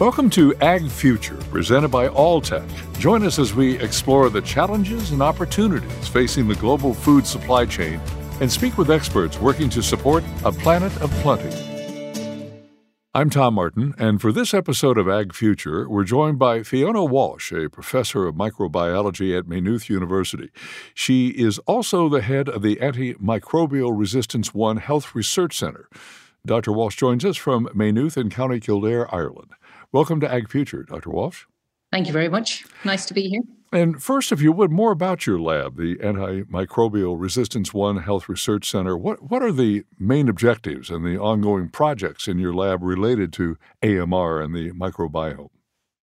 Welcome to Ag Future, presented by Alltech. Join us as we explore the challenges and opportunities facing the global food supply chain and speak with experts working to support a planet of plenty. I'm Tom Martin, and for this episode of Ag Future, we're joined by Fiona Walsh, a professor of microbiology at Maynooth University. She is also the head of the Antimicrobial Resistance One Health Research Center. Dr. Walsh joins us from Maynooth in County Kildare, Ireland. Welcome to Ag Future, Dr. Walsh. Thank you very much. Nice to be here. And first, if you would, more about your lab, the Antimicrobial Resistance One Health Research Center. What are the main objectives and the ongoing projects in your lab related to AMR and the microbiome?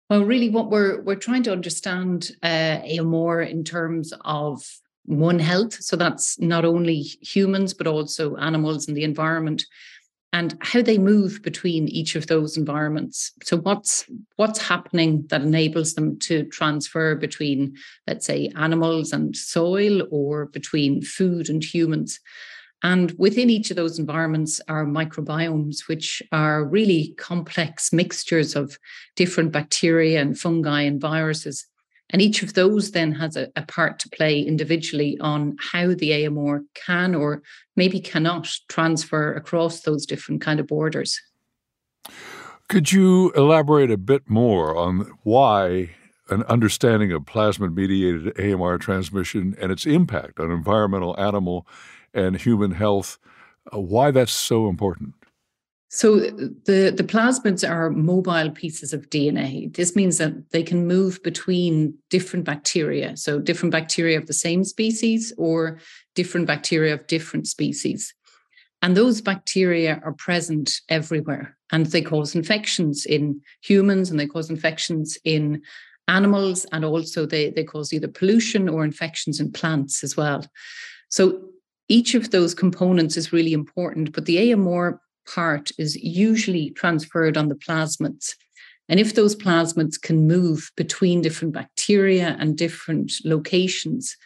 Well, really what we're trying to understand AMR in terms of One Health. So that's not only humans, but also animals and the environment, and how they move between each of those environments. So what's happening that enables them to transfer between, let's say, animals and soil, or between food and humans. And within each of those environments are microbiomes, which are really complex mixtures of different bacteria and fungi and viruses. And each of those then has a part to play individually on how the AMR can or maybe cannot transfer across those different kind of borders. Could you elaborate a bit more on why an understanding of plasmid-mediated AMR transmission and its impact on environmental, animal, and human health, why that's so important? So the plasmids are mobile pieces of DNA. This means that they can move between different bacteria, so different bacteria of the same species or different bacteria of different species. And those bacteria are present everywhere, and they cause infections in humans and they cause infections in animals, and also they cause either pollution or infections in plants as well. So each of those components is really important, but the AMR part is usually transferred on the plasmids. And if those plasmids can move between different bacteria and different locations,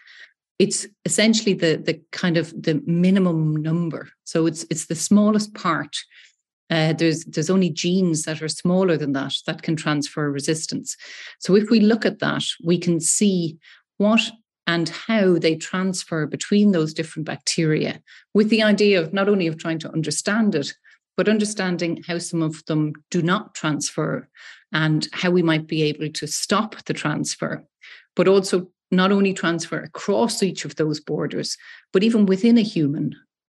it's essentially the kind of the minimum number. So it's the smallest part. There's only genes that are smaller than that can transfer resistance. So if we look at that, we can see what and how they transfer between those different bacteria, with the idea of not only of trying to understand it, but understanding how some of them do not transfer and how we might be able to stop the transfer, but also not only transfer across each of those borders, but even within a human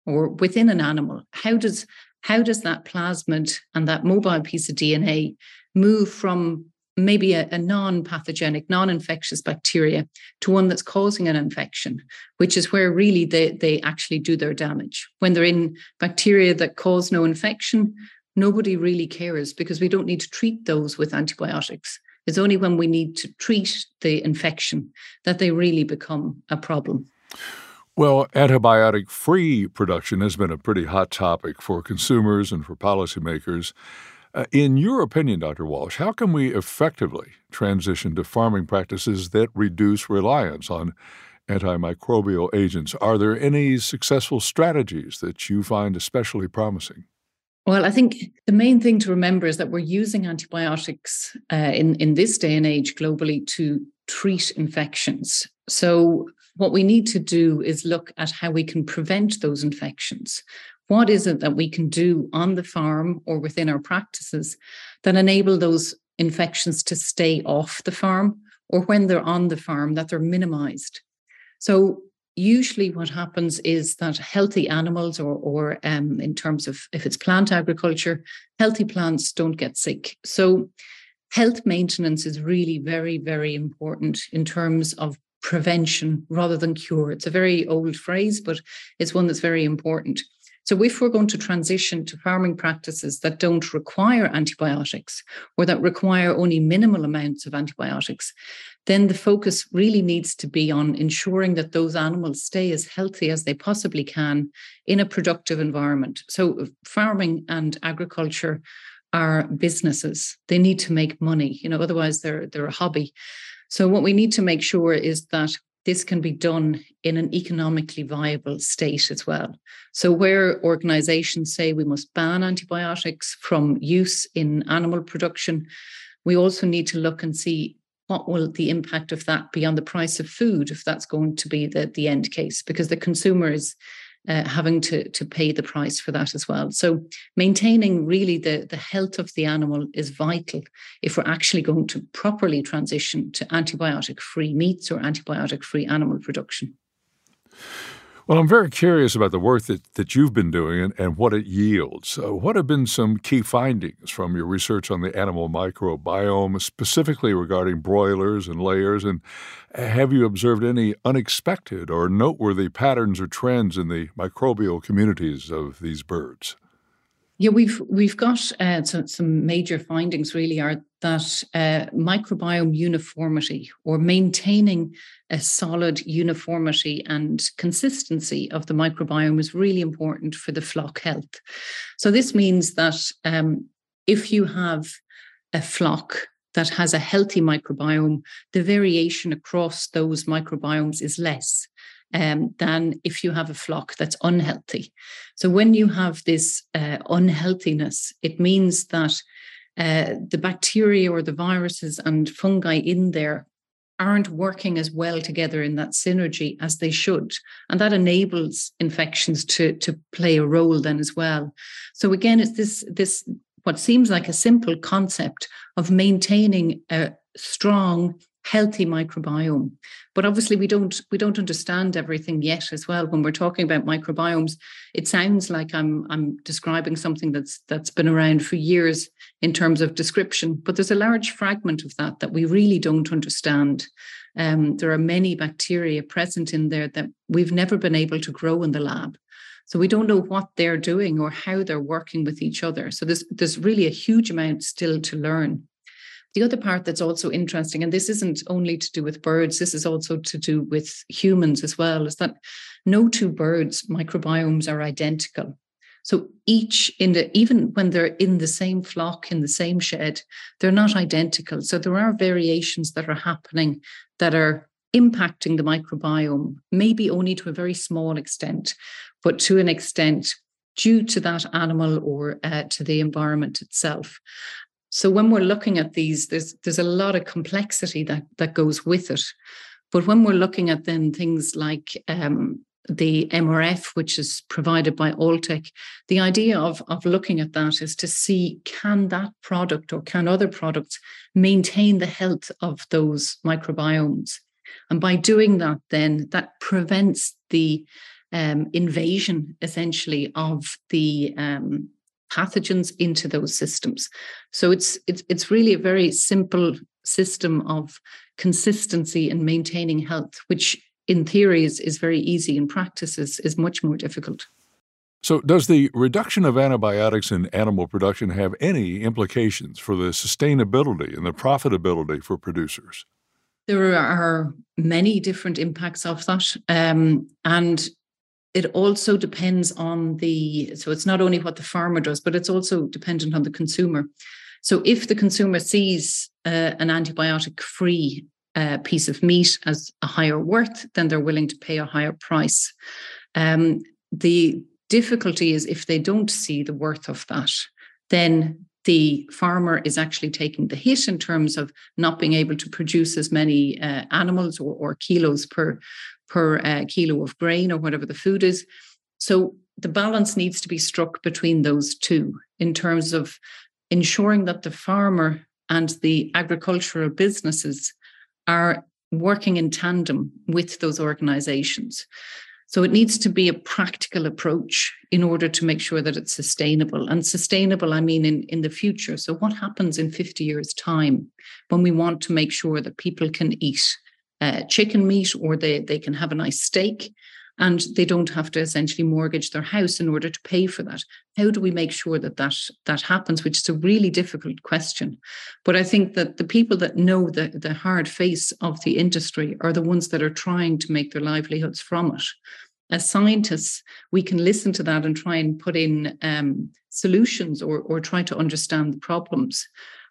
or within an animal. How does that plasmid and that mobile piece of DNA move from maybe a non-pathogenic, non-infectious bacteria to one that's causing an infection, which is where really they actually do their damage. When they're in bacteria that cause no infection, nobody really cares, because we don't need to treat those with antibiotics. It's only when we need to treat the infection that they really become a problem. Well, antibiotic-free production has been a pretty hot topic for consumers and for policymakers. In your opinion, Dr. Walsh, how can we effectively transition to farming practices that reduce reliance on antimicrobial agents? Are there any successful strategies that you find especially promising? Well, I think the main thing to remember is that we're using antibiotics in this day and age globally to treat infections. So what we need to do is look at how we can prevent those infections. What is it that we can do on the farm or within our practices that enable those infections to stay off the farm, or when they're on the farm, that they're minimized? So usually what happens is that healthy animals or in terms of if it's plant agriculture, healthy plants don't get sick. So health maintenance is really very, very important in terms of prevention rather than cure. It's a very old phrase, but it's one that's very important. So if we're going to transition to farming practices that don't require antibiotics, or that require only minimal amounts of antibiotics, then the focus really needs to be on ensuring that those animals stay as healthy as they possibly can in a productive environment. So farming and agriculture are businesses. They need to make money, otherwise they're a hobby. So what we need to make sure is that this can be done in an economically viable state as well. So where organizations say we must ban antibiotics from use in animal production, we also need to look and see what will the impact of that be on the price of food, if that's going to be the end case, because the consumer is having to pay the price for that as well. So maintaining really the health of the animal is vital if we're actually going to properly transition to antibiotic-free meats or antibiotic-free animal production. Well, I'm very curious about the work that you've been doing and what it yields. What have been some key findings from your research on the animal microbiome, specifically regarding broilers and layers? And have you observed any unexpected or noteworthy patterns or trends in the microbial communities of these birds? Yeah, we've got some major findings really are that microbiome uniformity, or maintaining a solid uniformity and consistency of the microbiome, is really important for the flock health. So this means that if you have a flock that has a healthy microbiome, the variation across those microbiomes is less than if you have a flock that's unhealthy. So when you have this unhealthiness, it means that the bacteria or the viruses and fungi in there aren't working as well together in that synergy as they should. And that enables infections to play a role then as well. So again, it's this what seems like a simple concept of maintaining a strong, healthy microbiome. But obviously we don't understand everything yet as well. When we're talking about microbiomes, it sounds like I'm describing something that's been around for years in terms of description, but there's a large fragment of that we really don't understand. There are many bacteria present in there that we've never been able to grow in the lab. So we don't know what they're doing or how they're working with each other. So there's really a huge amount still to learn. The other part that's also interesting, and this isn't only to do with birds, this is also to do with humans as well, is that no two birds' microbiomes are identical. So even when they're in the same flock, in the same shed, they're not identical. So there are variations that are happening that are impacting the microbiome, maybe only to a very small extent, but to an extent due to that animal or to the environment itself. So when we're looking at these, there's a lot of complexity that goes with it. But when we're looking at then things like the MRF, which is provided by Alltech, the idea of looking at that is to see, can that product or can other products maintain the health of those microbiomes? And by doing that, then that prevents the invasion, essentially, of the pathogens into those systems. So it's really a very simple system of consistency and maintaining health, which in theory is very easy, in practice is much more difficult. So does the reduction of antibiotics in animal production have any implications for the sustainability and the profitability for producers? There are many different impacts of that. And it also depends on so it's not only what the farmer does, but it's also dependent on the consumer. So if the consumer sees an antibiotic-free piece of meat as a higher worth, then they're willing to pay a higher price. The difficulty is if they don't see the worth of that, then the farmer is actually taking the hit in terms of not being able to produce as many animals or kilos per kilo of grain or whatever the food is. So the balance needs to be struck between those two in terms of ensuring that the farmer and the agricultural businesses are working in tandem with those organizations. So it needs to be a practical approach in order to make sure that it's sustainable. And sustainable, I mean, in the future. So what happens in 50 years' time when we want to make sure that people can eat chicken meat, or they can have a nice steak and they don't have to essentially mortgage their house in order to pay for that? How do we make sure that happens, which is a really difficult question. But I think that the people that know the hard face of the industry are the ones that are trying to make their livelihoods from it. As scientists, we can listen to that and try and put in solutions or try to understand the problems.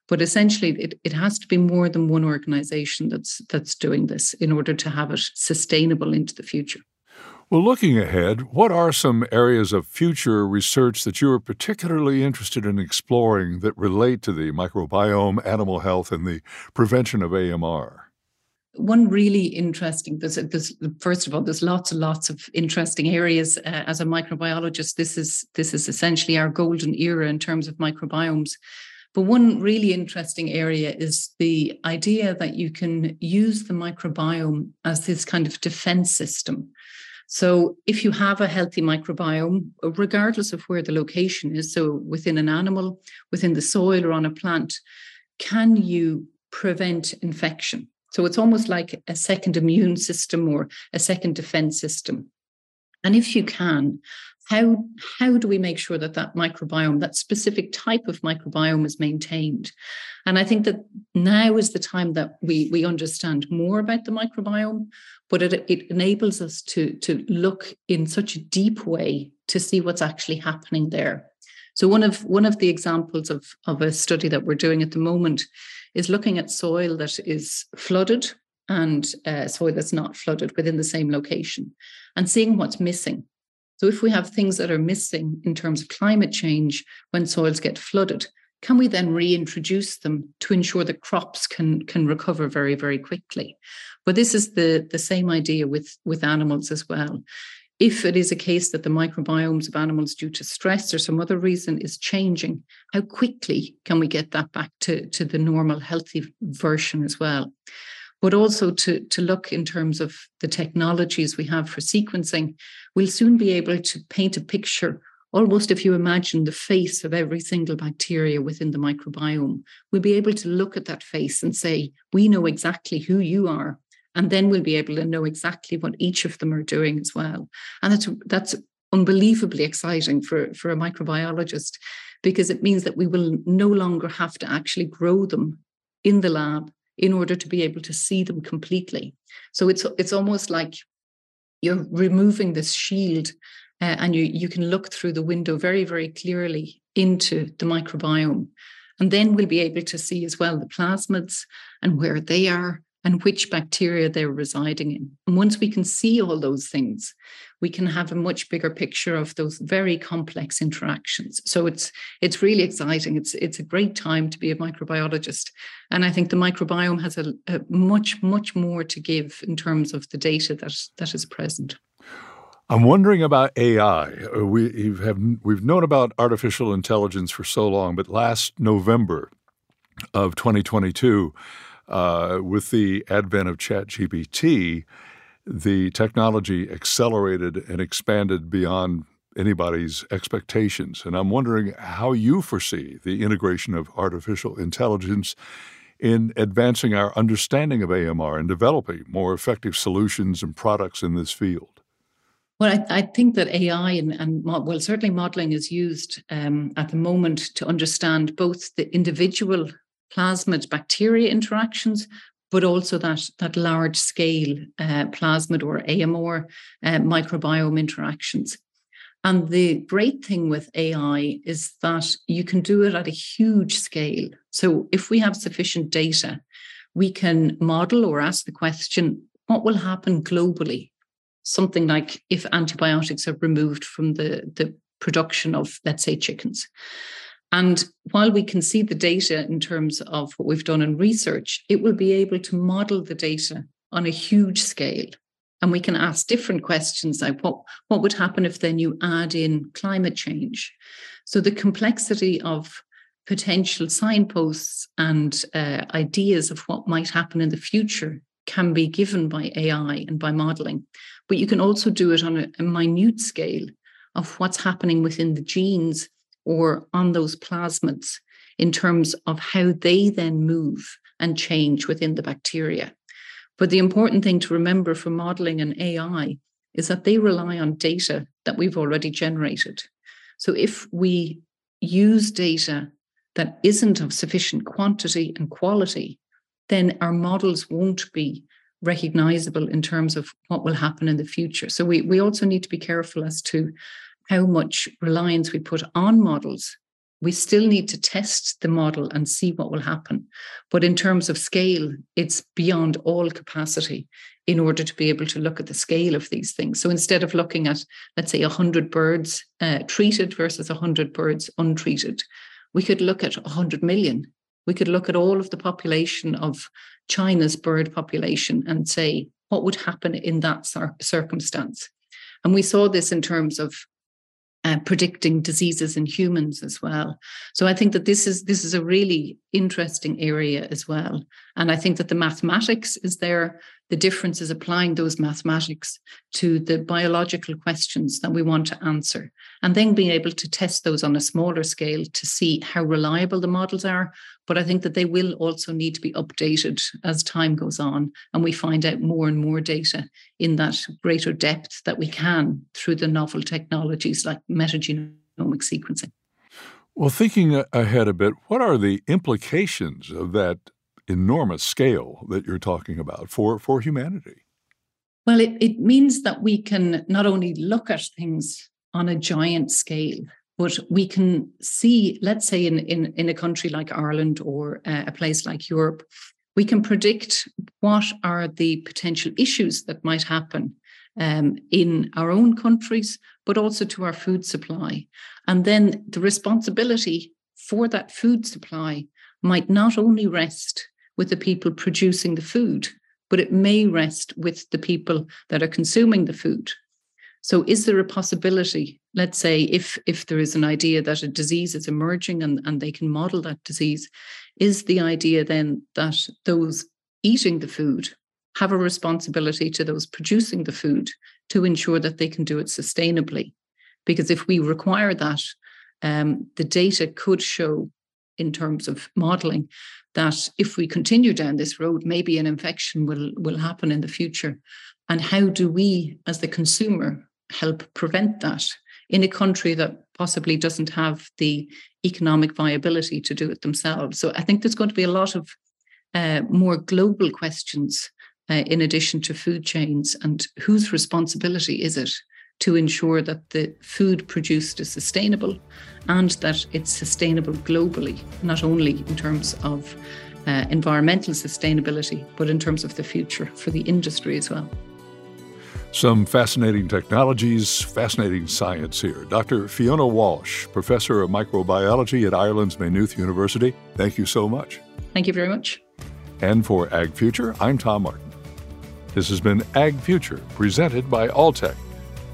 But essentially, it has to be more than one organization that's doing this in order to have it sustainable into the future. Well, looking ahead, what are some areas of future research that you are particularly interested in exploring that relate to the microbiome, animal health, and the prevention of AMR? One really interesting, first of all, there's lots and lots of interesting areas. As a microbiologist, this is essentially our golden era in terms of microbiomes. But one really interesting area is the idea that you can use the microbiome as this kind of defense system. So if you have a healthy microbiome, regardless of where the location is, so within an animal, within the soil or on a plant, can you prevent infection? So it's almost like a second immune system or a second defense system. And if you can, how do we make sure that microbiome, that specific type of microbiome, is maintained? And I think that now is the time that we understand more about the microbiome, but it enables us to look in such a deep way to see what's actually happening there. So one of the examples of a study that we're doing at the moment is looking at soil that is flooded and soil that's not flooded within the same location and seeing what's missing. So if we have things that are missing in terms of climate change when soils get flooded, can we then reintroduce them to ensure that crops can recover very, very quickly? But this is the same idea with animals as well. If it is a case that the microbiomes of animals due to stress or some other reason is changing, how quickly can we get that back to the normal healthy version as well? But also to look in terms of the technologies we have for sequencing, we'll soon be able to paint a picture, almost if you imagine the face of every single bacteria within the microbiome. We'll be able to look at that face and say, we know exactly who you are, and then we'll be able to know exactly what each of them are doing as well. And that's unbelievably exciting for a microbiologist, because it means that we will no longer have to actually grow them in the lab in order to be able to see them completely. So it's almost like you're removing this shield and you can look through the window very, very clearly into the microbiome. And then we'll be able to see as well the plasmids and where they are and which bacteria they're residing in. And once we can see all those things, we can have a much bigger picture of those very complex interactions. So it's really exciting. It's a great time to be a microbiologist. And I think the microbiome has a much, much more to give in terms of the data that is present. I'm wondering about AI. We've known about artificial intelligence for so long, but last November of 2022, with the advent of ChatGPT, the technology accelerated and expanded beyond anybody's expectations. And I'm wondering how you foresee the integration of artificial intelligence in advancing our understanding of AMR and developing more effective solutions and products in this field. Well, I think that AI and certainly modeling is used at the moment to understand both the individual plasmid bacteria interactions, but also that large scale plasmid or AMR microbiome interactions. And the great thing with AI is that you can do it at a huge scale. So if we have sufficient data, we can model or ask the question, what will happen globally? Something like if antibiotics are removed from the production of, let's say, chickens. And while we can see the data in terms of what we've done in research, it will be able to model the data on a huge scale. And we can ask different questions like what would happen if then you add in climate change? So the complexity of potential signposts and ideas of what might happen in the future can be given by AI and by modeling. But you can also do it on a minute scale of what's happening within the genes or on those plasmids in terms of how they then move and change within the bacteria. But the important thing to remember for modeling and AI is that they rely on data that we've already generated. So if we use data that isn't of sufficient quantity and quality, then our models won't be recognizable in terms of what will happen in the future. So we also need to be careful as to how much reliance we put on models We still need to test the model and see what will happen. But in terms of scale, it's beyond all capacity in order to be able to look at the scale of these things. So instead of looking at, let's say, 100 birds treated versus 100 birds untreated, we could look at 100 million. We could look at all of the population of China's bird population and say, what would happen in that circumstance? And we saw this in terms of predicting diseases in humans as well. So I think that this is a really interesting area as well. And I think that the mathematics is there. The difference is applying those mathematics to the biological questions that we want to answer, and then being able to test those on a smaller scale to see how reliable the models are. But I think that they will also need to be updated as time goes on, and we find out more and more data in that greater depth that we can through the novel technologies like metagenomic sequencing. Well, thinking ahead a bit, what are the implications of that enormous scale that you're talking about for humanity? Well, it means that we can not only look at things on a giant scale, but we can see, let's say in a country like Ireland or a place like Europe, we can predict what are the potential issues that might happen in our own countries, but also to our food supply. And then the responsibility for that food supply might not only rest with the people producing the food, but it may rest with the people that are consuming the food. So is there a possibility, let's say, if there is an idea that a disease is emerging and they can model that disease, is the idea then that those eating the food have a responsibility to those producing the food to ensure that they can do it sustainably? Because if we require that, the data could show in terms of modeling that if we continue down this road, maybe an infection will happen in the future. And how do we, as the consumer, help prevent that in a country that possibly doesn't have the economic viability to do it themselves? So I think there's going to be a lot of more global questions in addition to food chains, and whose responsibility is it to ensure that the food produced is sustainable and that it's sustainable globally, not only in terms of environmental sustainability, but in terms of the future for the industry as well. Some fascinating technologies, fascinating science here. Dr. Fiona Walsh, Professor of Microbiology at Ireland's Maynooth University, thank you so much. Thank you very much. And for Ag Future, I'm Tom Martin. This has been Ag Future, presented by Alltech.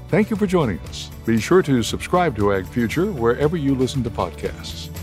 Thank you for joining us. Be sure to subscribe to Ag Future wherever you listen to podcasts.